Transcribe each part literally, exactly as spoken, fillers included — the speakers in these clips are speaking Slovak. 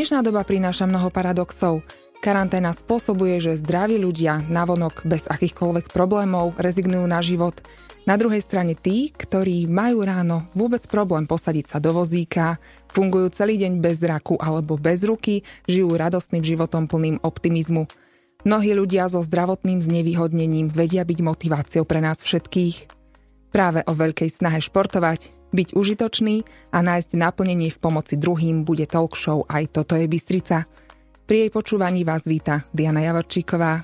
Dnešná doba prináša mnoho paradoxov. Karanténa spôsobuje, že zdraví ľudia navonok bez akýchkoľvek problémov rezignujú na život. Na druhej strane tí, ktorí majú ráno vôbec problém posadiť sa do vozíka, fungujú celý deň bez zraku alebo bez ruky, žijú radostným životom plným optimizmu. Mnohí ľudia so zdravotným znevýhodnením vedia byť motiváciou pre nás všetkých. Práve o veľkej snahe športovať, byť užitočný a nájsť naplnenie v pomoci druhým bude talk show Aj toto je Bystrica. Pri jej počúvaní vás víta Diana Javorčíková.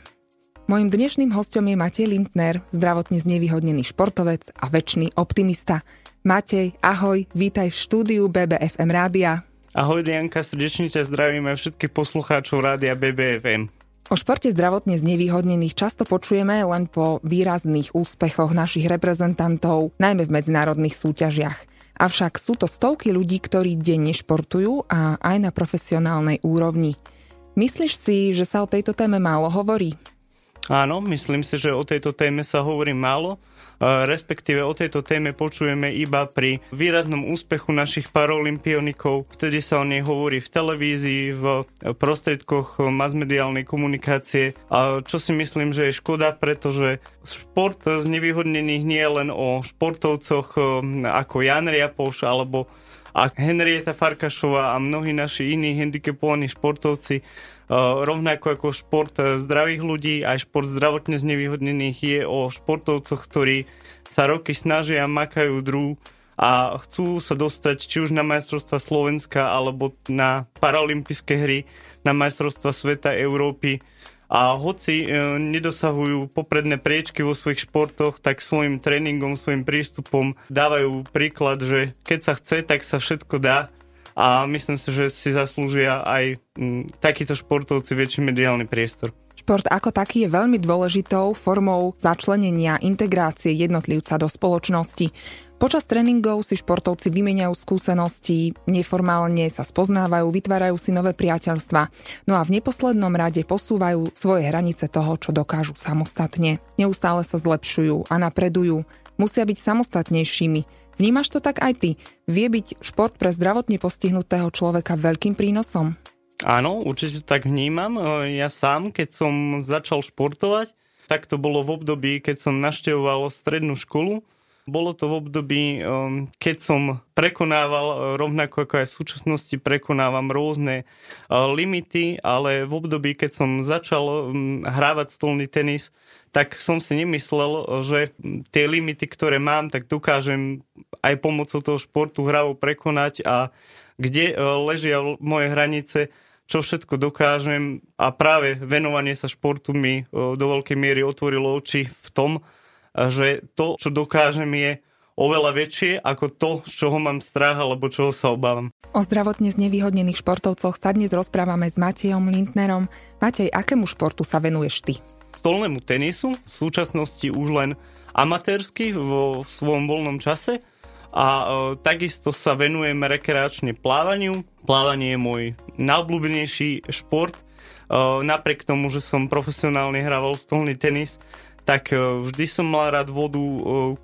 Mojím dnešným hostom je Matej Lindner, zdravotne znevýhodnený športovec a večný optimista. Matej, ahoj, vítaj v štúdiu bé bé ef em rádia. Ahoj Dianka, srdečne ťa zdravíme všetkých poslucháčov rádia bé bé ef em. O športe zdravotne znevýhodnených často počujeme len po výrazných úspechoch našich reprezentantov, najmä v medzinárodných súťažiach. Avšak sú to stovky ľudí, ktorí denne športujú a aj na profesionálnej úrovni. Myslíš si, že sa o tejto téme málo hovorí? Áno, myslím si, že o tejto téme sa hovorí málo, respektíve o tejto téme počujeme iba pri výraznom úspechu našich paralympionikov. Vtedy sa o nej hovorí v televízii, v prostriedkoch masmediálnej komunikácie, a čo si myslím, že je škoda, pretože šport znevýhodnených nie je len o športovcoch ako Jan Riapoš alebo a Henrieta Farkašová a mnohí naši iní handicapovaní športovci, rovnako ako šport zdravých ľudí, aj šport zdravotne znevýhodnených je o športovcoch, ktorí sa roky snažia, makajú druh a chcú sa dostať či už na majstrovstvá Slovenska alebo na paralympijské hry, na majstrovstvá sveta, Európy. A hoci nedosahujú popredné priečky vo svojich športoch, tak svojim tréningom, svojim prístupom dávajú príklad, že keď sa chce, tak sa všetko dá, a myslím si, že si zaslúžia aj takíto športovci väčší mediálny priestor. Šport ako taký je veľmi dôležitou formou začlenenia, integrácie jednotlivca do spoločnosti. Počas tréningov si športovci vymieňajú skúsenosti, neformálne sa spoznávajú, vytvárajú si nové priateľstva. No a v neposlednom rade posúvajú svoje hranice toho, čo dokážu samostatne. Neustále sa zlepšujú a napredujú. Musia byť samostatnejšími. Vnímaš to tak aj ty? Vie byť šport pre zdravotne postihnutého človeka veľkým prínosom? Áno, určite tak vnímam. Ja sám, keď som začal športovať, tak to bolo v období, keď som navštevoval strednú školu. Bolo to v období, keď som prekonával, rovnako ako aj v súčasnosti prekonávam rôzne limity, ale v období, keď som začal hrávať stolný tenis, tak som si nemyslel, že tie limity, ktoré mám, tak dokážem aj pomocou toho športu hravou prekonať, a kde ležia moje hranice, čo všetko dokážem, a práve venovanie sa športu mi do veľkej miery otvorilo oči v tom, že to, čo dokážem, je oveľa väčšie ako to, z čoho mám strach alebo čoho sa obávam. O zdravotne znevýhodnených športovcoch sa dnes rozprávame s Matejom Lindnerom. Matej, akému športu sa venuješ ty? Stolnému tenisu, v súčasnosti už len amatérsky vo svojom voľnom čase, a e, takisto sa venujem rekreačne plávaniu. Plávanie je môj najobľúbenejší šport. E, napriek tomu, že som profesionálne hrával stolný tenis, tak vždy som mal rád vodu,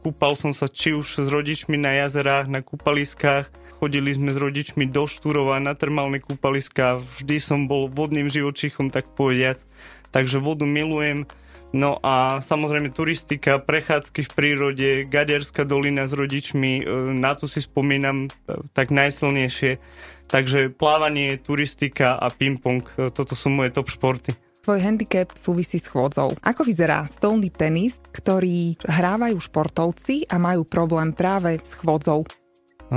kúpal som sa či už s rodičmi na jazerách, na kúpaliskách, chodili sme s rodičmi do Štúrova na termálne kúpaliská, vždy som bol vodným živočíchom, tak povediac, takže vodu milujem. No a samozrejme turistika, prechádzky v prírode, Gaderská dolina s rodičmi, na to si spomínam tak najsilnejšie. Takže plávanie, turistika a ping-pong, toto sú moje top športy. Tvoj handicap súvisí s chôdzou. Ako vyzerá stolný tenis, ktorý hrávajú športovci a majú problém práve s chôdzou?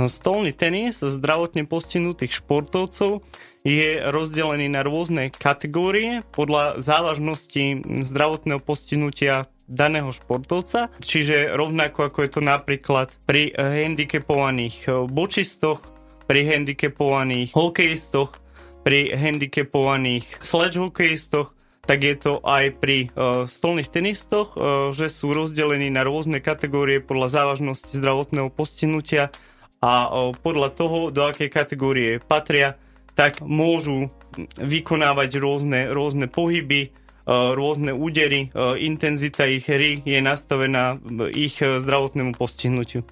Stolný tenis zdravotne postihnutých športovcov je rozdelený na rôzne kategórie podľa závažnosti zdravotného postihnutia daného športovca, čiže rovnako ako je to napríklad pri handicapovaných bočistoch, pri handicapovaných hokejistoch, pri handicapovaných sledgehokejistoch, tak je to aj pri uh, stolných tenistoch, uh, že sú rozdelení na rôzne kategórie podľa závažnosti zdravotného postihnutia, a uh, podľa toho, do akej kategórie patria, tak môžu vykonávať rôzne, rôzne pohyby, uh, rôzne údery, uh, intenzita ich hry je nastavená ich zdravotnému postihnutiu.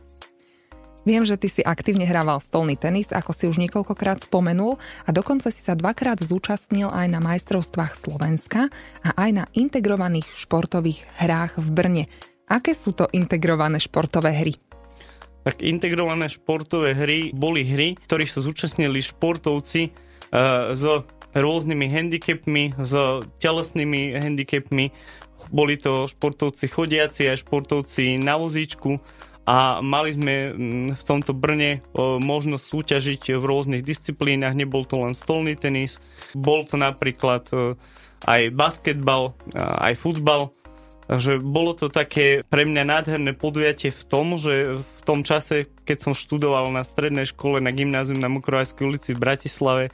Viem, že ty si aktívne hrával stolný tenis, ako si už niekoľkokrát spomenul, a dokonca si sa dvakrát zúčastnil aj na majstrovstvách Slovenska a aj na integrovaných športových hrách v Brne. Aké sú to integrované športové hry? Tak integrované športové hry boli hry, ktorých sa zúčastnili športovci e, s rôznymi handicapmi, s telesnými handicapmi. Boli to športovci chodiaci a športovci na vozíčku. A mali sme v tomto Brne možnosť súťažiť v rôznych disciplínach. Nebol to len stolný tenis, bol to napríklad aj basketbal, aj futbal. Takže bolo to také pre mňa nádherné podujatie v tom, že v tom čase, keď som študoval na strednej škole, na gymnáziu na Mokrovajskej ulici v Bratislave,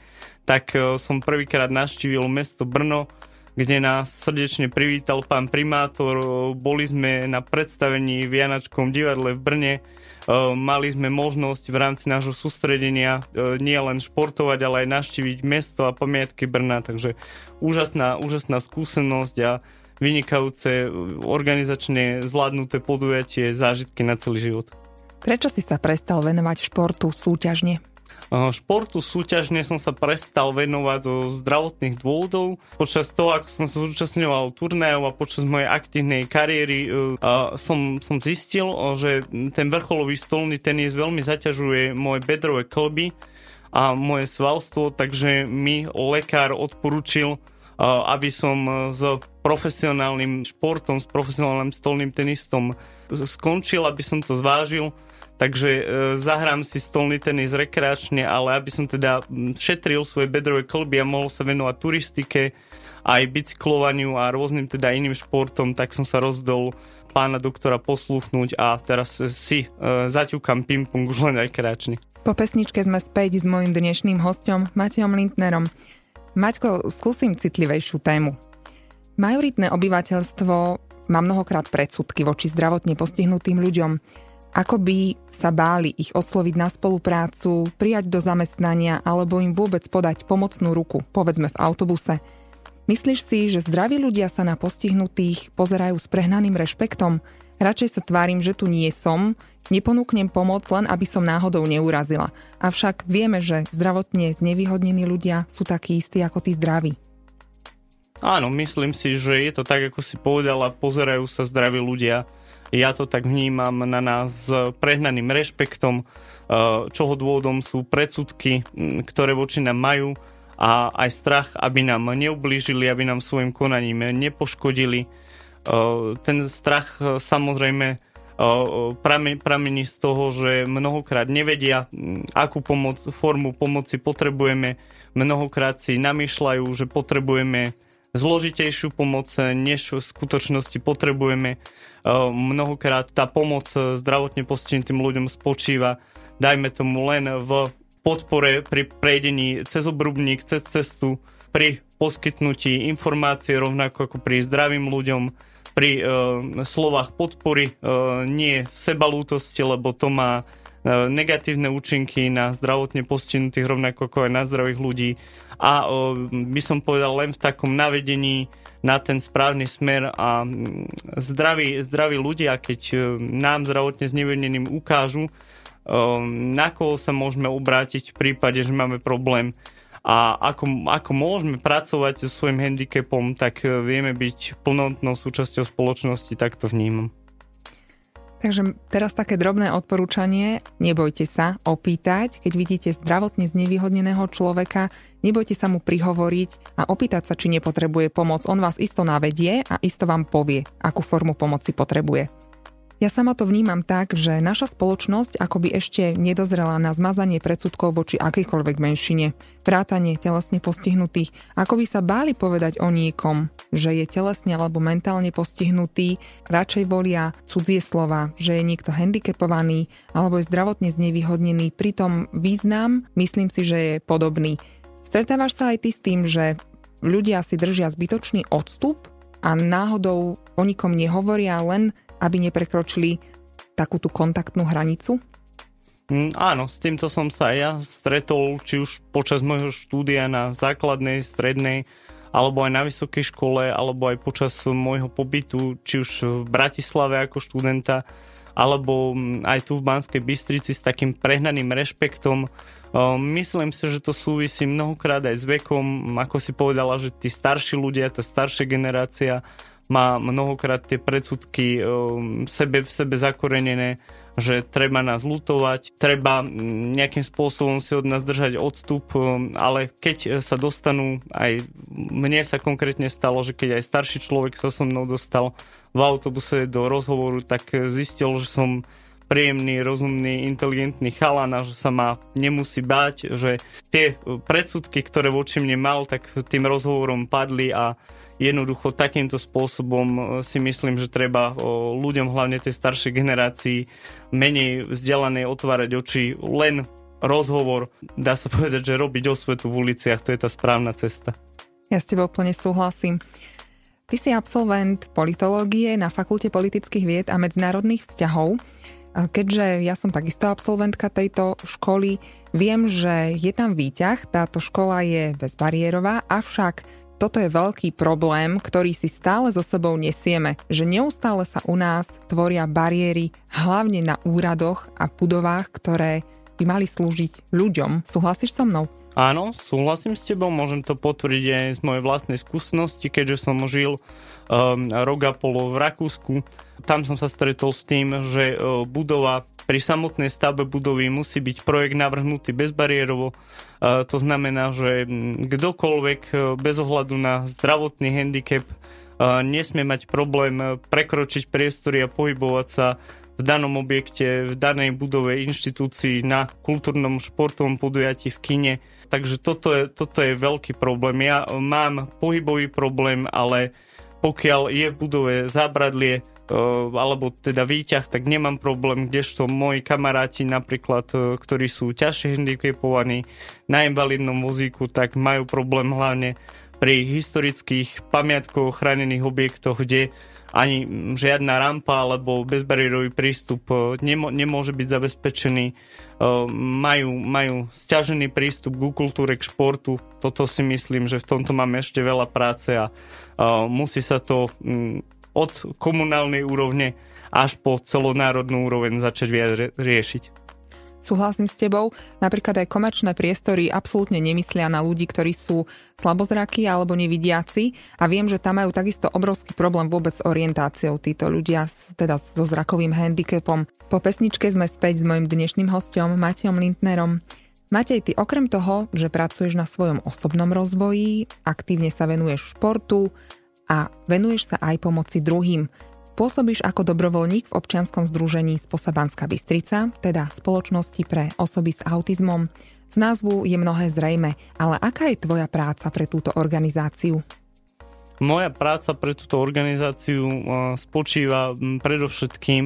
tak som prvýkrát navštívil mesto Brno, kde nás srdečne privítal pán primátor. Boli sme na predstavení v Janáčkovom divadle v Brne. Mali sme možnosť v rámci nášho sústredenia nielen športovať, ale aj navštíviť mesto a pamiatky Brna. Takže úžasná, úžasná skúsenosť a vynikajúce organizačne zvládnuté podujatie, zážitky na celý život. Prečo si sa prestal venovať športu súťažne? Športu súťažne som sa prestal venovať zo zdravotných dôvodov. Počas toho, ako som sa zúčastňoval turnajov a počas mojej aktívnej kariéry som, som zistil, že ten vrcholový stolný tenis veľmi zaťažuje moje bedrové kĺby a moje svalstvo, takže mi lekár odporúčil, aby som s profesionálnym športom, s profesionálnym stolným tenistom skončil, aby som to zvážil. Takže zahrám si stolný tenis rekreačne, ale aby som teda šetril svoje bedrové kĺby a mohol sa venovať turistike, aj bicyklovaniu a rôznym teda iným športom, tak som sa rozdol pána doktora posluchnúť a teraz si zaťukám ping-pong už len rekreačne. Po pesničke sme späť s mojím dnešným hostom Matejom Lindnerom. Maťko, skúsim citlivejšiu tému. Majoritné obyvateľstvo má mnohokrát predsudky voči zdravotne postihnutým ľuďom. Ako by sa báli ich osloviť na spoluprácu, prijať do zamestnania alebo im vôbec podať pomocnú ruku, povedzme v autobuse. Myslíš si, že zdraví ľudia sa na postihnutých pozerajú s prehnaným rešpektom? Radšej sa tvárim, že tu nie som, neponúknem pomoc, len aby som náhodou neurazila. Avšak vieme, že zdravotne znevýhodnení ľudia sú takí istí ako tí zdraví. Áno, myslím si, že je to tak, ako si povedala, pozerajú sa zdraví ľudia. Ja to tak vnímam, na nás s prehnaným rešpektom, čoho dôvodom sú predsudky, ktoré voči nám majú, a aj strach, aby nám neublížili, aby nám svojim konaním nepoškodili. Ten strach samozrejme pramení z toho, že mnohokrát nevedia, akú pomoc, formu pomoci potrebujeme. Mnohokrát si namýšľajú, že potrebujeme zložitejšiu pomoc, než v skutočnosti potrebujeme. Mnohokrát tá pomoc zdravotne postihnutým ľuďom spočíva, dajme tomu, len v podpore pri prejdení cez obrubník, cez cestu, pri poskytnutí informácie rovnako ako pri zdravým ľuďom, pri e, slovách podpory, e, nie sebalútosti, lebo to má e, negatívne účinky na zdravotne postihnutých rovnako ako aj na zdravých ľudí, a e, by som povedal len v takom navedení na ten správny smer. A zdraví, zdraví ľudia, keď e, nám zdravotne znevýhodneným ukážu, e, na koho sa môžeme obrátiť v prípade, že máme problém. A ako, ako môžeme pracovať so svojím handicapom, tak vieme byť plnohodnotnou súčasťou spoločnosti, tak to vnímam. Takže teraz také drobné odporúčanie. Nebojte sa opýtať, keď vidíte zdravotne znevýhodneného človeka, nebojte sa mu prihovoriť a opýtať sa, či nepotrebuje pomoc. On vás isto navedie a isto vám povie, akú formu pomoci potrebuje. Ja sama to vnímam tak, že naša spoločnosť akoby ešte nedozrela na zmazanie predsudkov voči akýkoľvek menšine, vrátanie telesne postihnutých, ako by sa báli povedať o niekom, že je telesne alebo mentálne postihnutý, radšej volia cudzie slova, že je niekto handicapovaný alebo je zdravotne znevýhodnený, pritom význam, myslím si, že je podobný. Stretávaš sa aj ty s tým, že ľudia si držia zbytočný odstup a náhodou o nikom nehovoria, len aby neprekročili takúto kontaktnú hranicu? Mm, áno, s týmto som sa aj ja stretol, či už počas môjho štúdia na základnej, strednej, alebo aj na vysokej škole, alebo aj počas môjho pobytu, či už v Bratislave ako študenta, alebo aj tu v Banskej Bystrici s takým prehnaným rešpektom. Myslím si, že to súvisí mnohokrát aj s vekom, ako si povedala, že tí starší ľudia, tá staršia generácia má mnohokrát tie predsudky sebe v sebe zakorenené, že treba nás lutovať, treba nejakým spôsobom si od nás držať odstup, ale keď sa dostanú, aj mne sa konkrétne stalo, že keď aj starší človek sa so mnou dostal v autobuse do rozhovoru, tak zistil, že som príjemný, rozumný, inteligentný chalan a že sa ma nemusí báť, že tie predsudky, ktoré voči mne mal, tak tým rozhovorom padli a jednoducho takýmto spôsobom si myslím, že treba ľuďom, hlavne tej staršej generácii, menej vzdelanej otvárať oči. Len rozhovor, dá sa povedať, že robiť osvetu v uliciach, to je tá správna cesta. Ja s tebou plne súhlasím. Ty si absolvent politológie na Fakulte politických vied a medzinárodných vzťahov. Keďže ja som takisto absolventka tejto školy, viem, že je tam výťah, táto škola je bezbariérová, avšak toto je veľký problém, ktorý si stále so sebou nesieme, že neustále sa u nás tvoria bariéry, hlavne na úradoch a budovách, ktoré by mali slúžiť ľuďom. Súhlasíš so mnou? Áno, súhlasím s tebou, môžem to potvrdiť aj z mojej vlastnej skúsenosti, keďže som žil um, rok a pol v Rakúsku. Tam som sa stretol s tým, že uh, budova pri samotnej stavbe budovy musí byť projekt navrhnutý bezbariérovo. To znamená, že kdokoľvek bez ohľadu na zdravotný handicap nesmie mať problém prekročiť priestory a pohybovať sa v danom objekte, v danej budove, inštitúcii, na kultúrnom športovom podujatí, v kine. Takže toto je, toto je veľký problém. Ja mám pohybový problém, ale pokiaľ je v budove zábradlie alebo teda výťah, tak nemám problém, kdežto moji kamaráti napríklad, ktorí sú ťažšie handicapovaní na invalidnom vozíku, tak majú problém hlavne pri historických pamiatkoch, chránených objektoch, kde ani žiadna rampa alebo bezbariérový prístup nemôže byť zabezpečený. Majú, majú sťažený prístup k kultúre, k športu. Toto si myslím, že v tomto máme ešte veľa práce a musí sa to od komunálnej úrovne až po celonárodnú úroveň začať viac riešiť. Súhlasím s tebou, napríklad aj komerčné priestory absolútne nemyslia na ľudí, ktorí sú slabozrakí alebo nevidiaci a viem, že tam majú takisto obrovský problém vôbec s orientáciou títo ľudia, teda so zrakovým handicapom. Po pesničke sme späť s mojim dnešným hosťom Matejom Lindnerom. Matej, ty okrem toho, že pracuješ na svojom osobnom rozvoji, aktívne sa venuješ športu a venuješ sa aj pomoci druhým. Pôsobíš ako dobrovoľník v občianskom združení Spoločnosť Banská Bystrica, teda spoločnosti pre osoby s autizmom. Z názvu je mnohé zrejme, ale aká je tvoja práca pre túto organizáciu? Moja práca pre túto organizáciu spočíva predovšetkým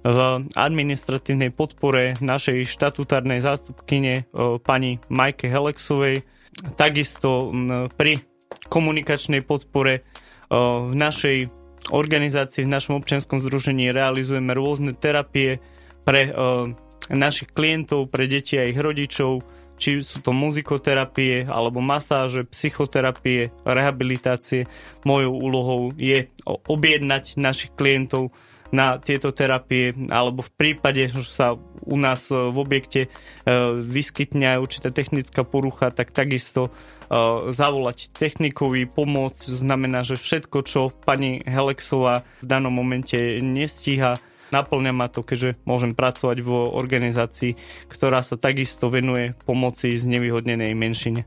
v administratívnej podpore našej štatutárnej zástupkyne pani Majke Heleksovej, takisto pri komunikačnej podpore v našej organizácii, v našom občianskom združení realizujeme rôzne terapie pre e, našich klientov, pre deti a ich rodičov, či sú to muzikoterapie, alebo masáže, psychoterapie, rehabilitácie. Mojou úlohou je objednať našich klientov na tieto terapie, alebo v prípade, že sa u nás v objekte vyskytne aj určitá technická porucha, tak takisto zavolať technikovi pomoc, znamená, že všetko, čo pani Heleksová v danom momente nestíha, naplňa ma to, keďže môžem pracovať v organizácii, ktorá sa takisto venuje pomoci znevýhodnenej menšine.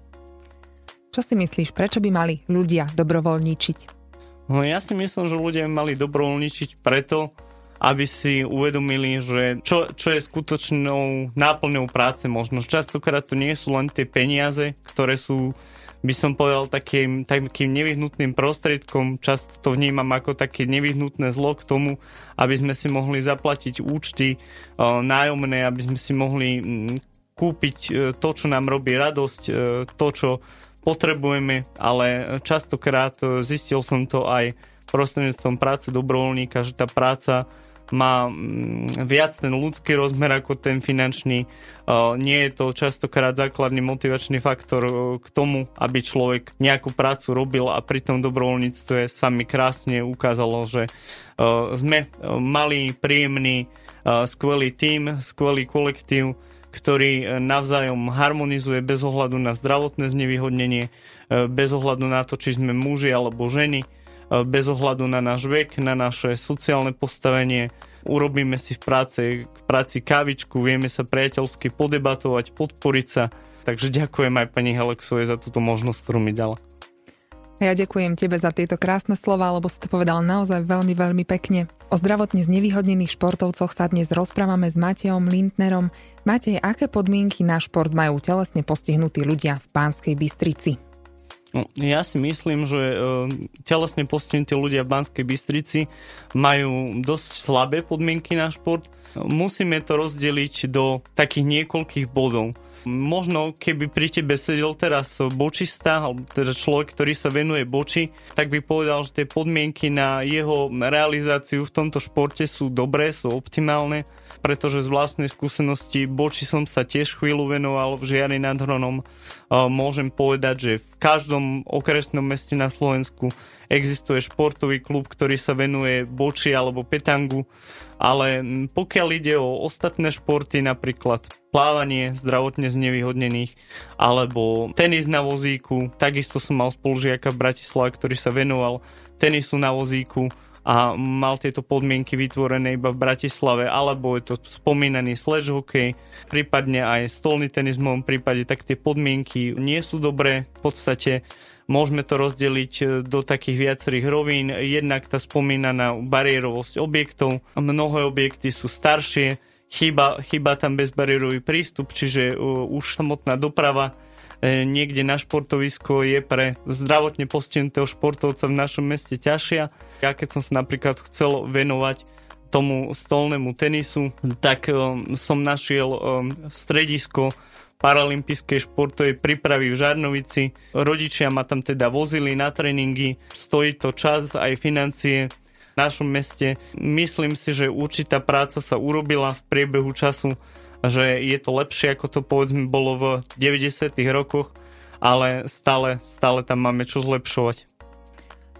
Čo si myslíš, prečo by mali ľudia dobrovoľníčiť? No ja si myslím, že ľudia mali dobrovoľničiť preto, aby si uvedomili, že čo, čo je skutočnou náplňou práce možno. Častokrát to nie sú len tie peniaze, ktoré sú, by som povedal, takým, takým nevyhnutným prostriedkom. Často to vnímam ako také nevyhnutné zlo k tomu, aby sme si mohli zaplatiť účty nájomné, aby sme si mohli kúpiť to, čo nám robí radosť, to, čo potrebujeme, ale častokrát zistil som to aj prostredníctvom práce dobrovoľníka, že tá práca má viac ten ľudský rozmer ako ten finančný. Nie je to častokrát základný motivačný faktor k tomu, aby človek nejakú prácu robil a pri tom dobrovoľníctve sa mi krásne ukázalo, že sme malí, príjemní skvelý tím, skvelý kolektív, ktorý navzájom harmonizuje bez ohľadu na zdravotné znevýhodnenie, bez ohľadu na to, či sme muži alebo ženy, bez ohľadu na náš vek, na naše sociálne postavenie. Urobíme si v práci, v práci kávičku, vieme sa priateľsky podebatovať, podporiť sa. Takže ďakujem aj pani Heleksovej za túto možnosť, ktorú mi dala. Ja ďakujem tebe za tieto krásne slova, lebo si to povedal naozaj veľmi, veľmi pekne. O zdravotne znevýhodnených športovcoch sa dnes rozprávame s Matejom Lindnerom. Matej, aké podmienky na šport majú telesne postihnutí ľudia v Banskej Bystrici? Ja si myslím, že telesne postihnutí ľudia v Banskej Bystrici majú dosť slabé podmienky na šport. Musíme to rozdeliť do takých niekoľkých bodov. Možno keby pri tebe sedel teraz bočista, alebo teda človek, ktorý sa venuje boči, tak by povedal, že tie podmienky na jeho realizáciu v tomto športe sú dobré, sú optimálne, pretože z vlastnej skúsenosti boči som sa tiež chvíľu venoval v Žiari nad Hronom. Môžem povedať, že v každom okresnom meste na Slovensku existuje športový klub, ktorý sa venuje boči alebo petangu, ale pokiaľ ide o ostatné športy, napríklad plávanie zdravotne znevýhodnených alebo tenis na vozíku, takisto som mal spolužiaka v Bratislave, ktorý sa venoval tenisu na vozíku a mal tieto podmienky vytvorené iba v Bratislave, alebo je to spomínaný sledge hokej, prípadne aj stolný tenis v mojom prípade, tak tie podmienky nie sú dobré. V podstate môžeme to rozdeliť do takých viacerých rovín. Jednak tá spomínaná bariérovosť objektov, mnohé objekty sú staršie, Chyba, chyba tam bezbariérový prístup, čiže už samotná doprava niekde na športovisko je pre zdravotne postihnutého športovca v našom meste ťažšia. Ja keď som sa napríklad chcel venovať tomu stolnému tenisu, tak som našiel stredisko paralympijskej športovej prípravy v Žarnovici. Rodičia ma tam teda vozili na tréningy, stojí to čas aj financie. V našom meste. Myslím si, že určitá práca sa urobila v priebehu času, že je to lepšie, ako to povedzme bolo v deväťdesiatych rokoch, ale stále, stále tam máme čo zlepšovať.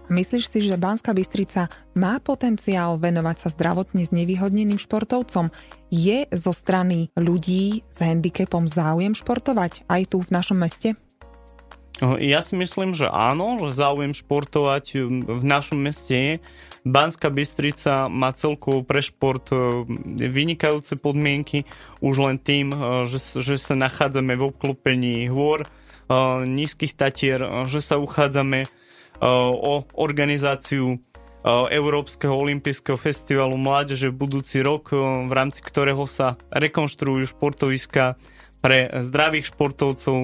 Myslíš si, že Banská Bystrica má potenciál venovať sa zdravotne znevýhodneným športovcom? Je zo strany ľudí s handicapom záujem športovať aj tu v našom meste? Ja si myslím, že áno, že záujem športovať v našom meste je. Banská Bystrica má celkovo pre šport vynikajúce podmienky, už len tým, že, že sa nachádzame v obklopení hôr, Nízkych Tatier, že sa uchádzame o organizáciu Európskeho olympijského festivalu mládeže budúci rok, v rámci ktorého sa rekonštruujú športoviská pre zdravých športovcov,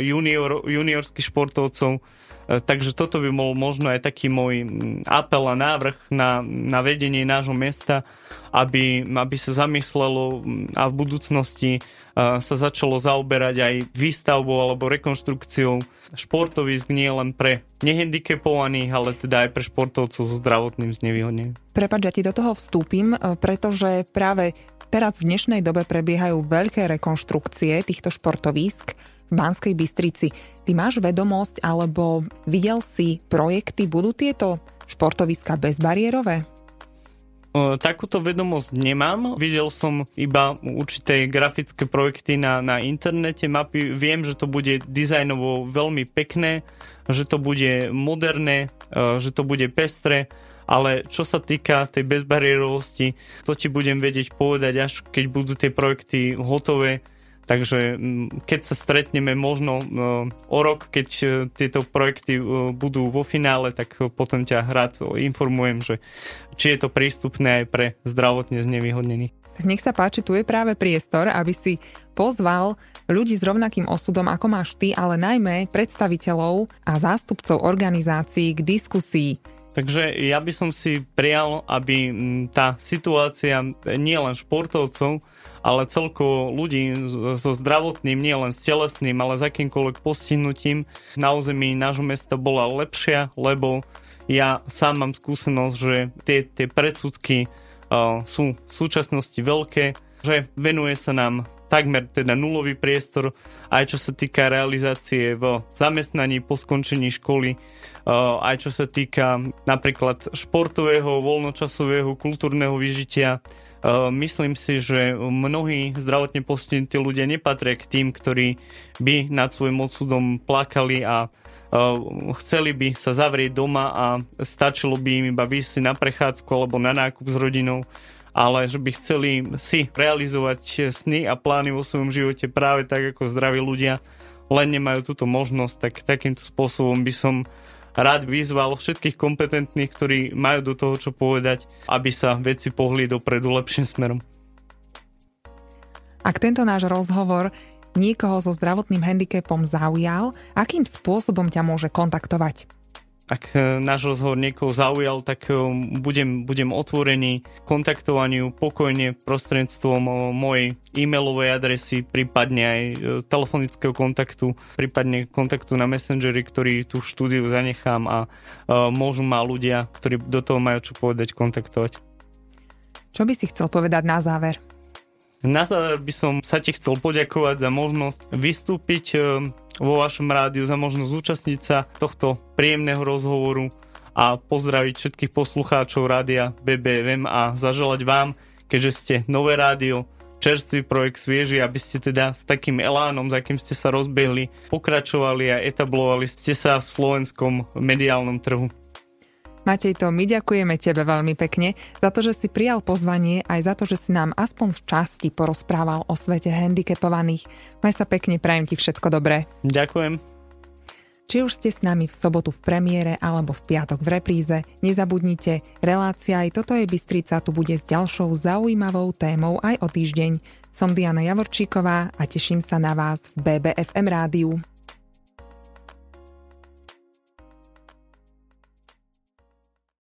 junior, juniorských športovcov. Takže toto by bol možno aj taký môj apel a návrh na, na vedenie nášho mesta, aby, aby sa zamyslelo a v budúcnosti sa začalo zaoberať aj výstavbou alebo rekonštrukciou športovísk nie len pre nehandicapovaných, ale teda aj pre športovcov so zdravotným znevýhodnením. Prepáč, ja ti do toho vstúpim, pretože práve teraz v dnešnej dobe prebiehajú veľké rekonštrukcie týchto športovísk v Banskej Bystrici. Ty máš vedomosť alebo videl si projekty, budú tieto športoviska bezbariérové? Takúto vedomosť nemám. Videl som iba určité grafické projekty na, na internete, mapy. Viem, že to bude dizajnovo veľmi pekné, že to bude moderné, že to bude pestré, ale čo sa týka tej bezbariérovosti, to ti budem vedieť povedať, až keď budú tie projekty hotové. Takže keď sa stretneme možno o rok, keď tieto projekty budú vo finále, tak potom ťa rád informujem, že či je to prístupné aj pre zdravotne znevýhodnených. Tak nech sa páči, tu je práve priestor, aby si pozval ľudí s rovnakým osudom, ako máš ty, ale najmä predstaviteľov a zástupcov organizácií k diskusii. Takže ja by som si prial, aby tá situácia nielen športovcov, ale celkovo ľudí so zdravotným, nielen s telesným, ale s akýmkoľvek postihnutím na území nášho mesta bola lepšia, lebo ja sám mám skúsenosť, že tie, tie predsudky uh, sú v súčasnosti veľké, že venuje sa nám takmer teda nulový priestor, aj čo sa týka realizácie v zamestnaní po skončení školy, aj čo sa týka napríklad športového, voľnočasového, kultúrneho vyžitia, Myslím si, že mnohí zdravotne postihnutí ľudia nepatria k tým, ktorí by nad svojím odsudom plakali a chceli by sa zavrieť doma a stačilo by im iba vyjsť na prechádzku alebo na nákup s rodinou, ale že by chceli si realizovať sny a plány vo svojom živote práve tak, ako zdraví ľudia, len nemajú túto možnosť, tak takýmto spôsobom by som rád vyzval všetkých kompetentných, ktorí majú do toho čo povedať, aby sa veci pohli dopredu lepším smerom. Ak tento náš rozhovor niekoho so zdravotným handicapom zaujal, akým spôsobom ťa môže kontaktovať? Ak náš rozhovor niekoho zaujal, tak budem, budem otvorený kontaktovaniu pokojne prostredstvom mojej e-mailovej adresy, prípadne aj telefonického kontaktu, prípadne kontaktu na Messengeri, ktorý tu štúdiu zanechám a môžu ma ľudia, ktorí do toho majú čo povedať, kontaktovať. Čo by si chcel povedať na záver? Na záver by som sa ti chcel poďakovať za možnosť vystúpiť vo vašom rádiu, za možnosť zúčastniť sa tohto príjemného rozhovoru a pozdraviť všetkých poslucháčov rádia bé bé ef em a zaželať vám, keďže ste nové rádio, čerstvý projekt, svieži, aby ste teda s takým elánom, za akým ste sa rozbehli, pokračovali a etablovali ste sa v slovenskom mediálnom trhu. Matej, to my ďakujeme tebe veľmi pekne za to, že si prijal pozvanie, aj za to, že si nám aspoň v časti porozprával o svete handicapovaných. Maj sa pekne, prajem ti všetko dobré. Ďakujem. Či už ste s nami v sobotu v premiére alebo v piatok v repríze, nezabudnite, relácia Aj toto je Bystrica tu bude s ďalšou zaujímavou témou aj o týždeň. Som Diana Javorčíková a teším sa na vás v bé bé ef em rádiu.